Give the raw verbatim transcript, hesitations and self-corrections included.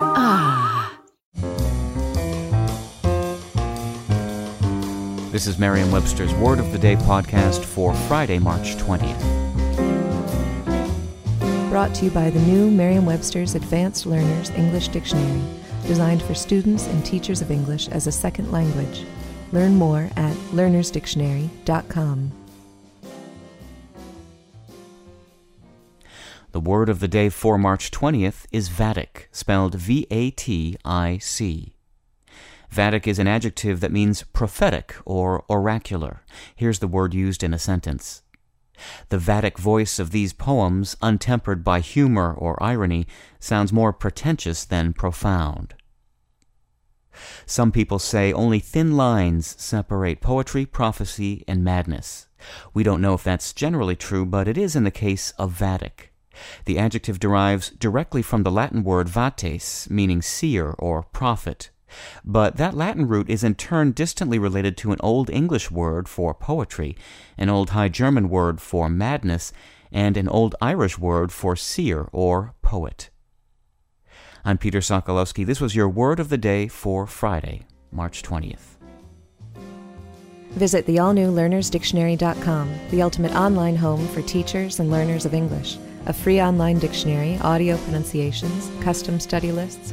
Ah. This is Merriam-Webster's Word of the Day podcast for Friday, March twentieth. Brought to you by the new Merriam-Webster's Advanced Learners English Dictionary, designed for students and teachers of English as a second language. Learn more at learners dictionary dot com. The word of the day for March twentieth is Vatic, spelled V A T I C. Vatic is an adjective that means prophetic or oracular. Here's the word used in a sentence. The Vatic voice of these poems, untempered by humor or irony, sounds more pretentious than profound. Some people say only thin lines separate poetry, prophecy, and madness. We don't know if that's generally true, but it is in the case of Vatic. The adjective derives directly from the Latin word vates, meaning seer or prophet. But that Latin root is in turn distantly related to an Old English word for poetry, an Old High German word for madness, and an Old Irish word for seer or poet. I'm Peter Sokolowski. This was your Word of the Day for Friday, March twentieth. Visit the all-new learners dictionary dot com, the ultimate online home for teachers and learners of English. A free online dictionary, audio pronunciations, custom study lists,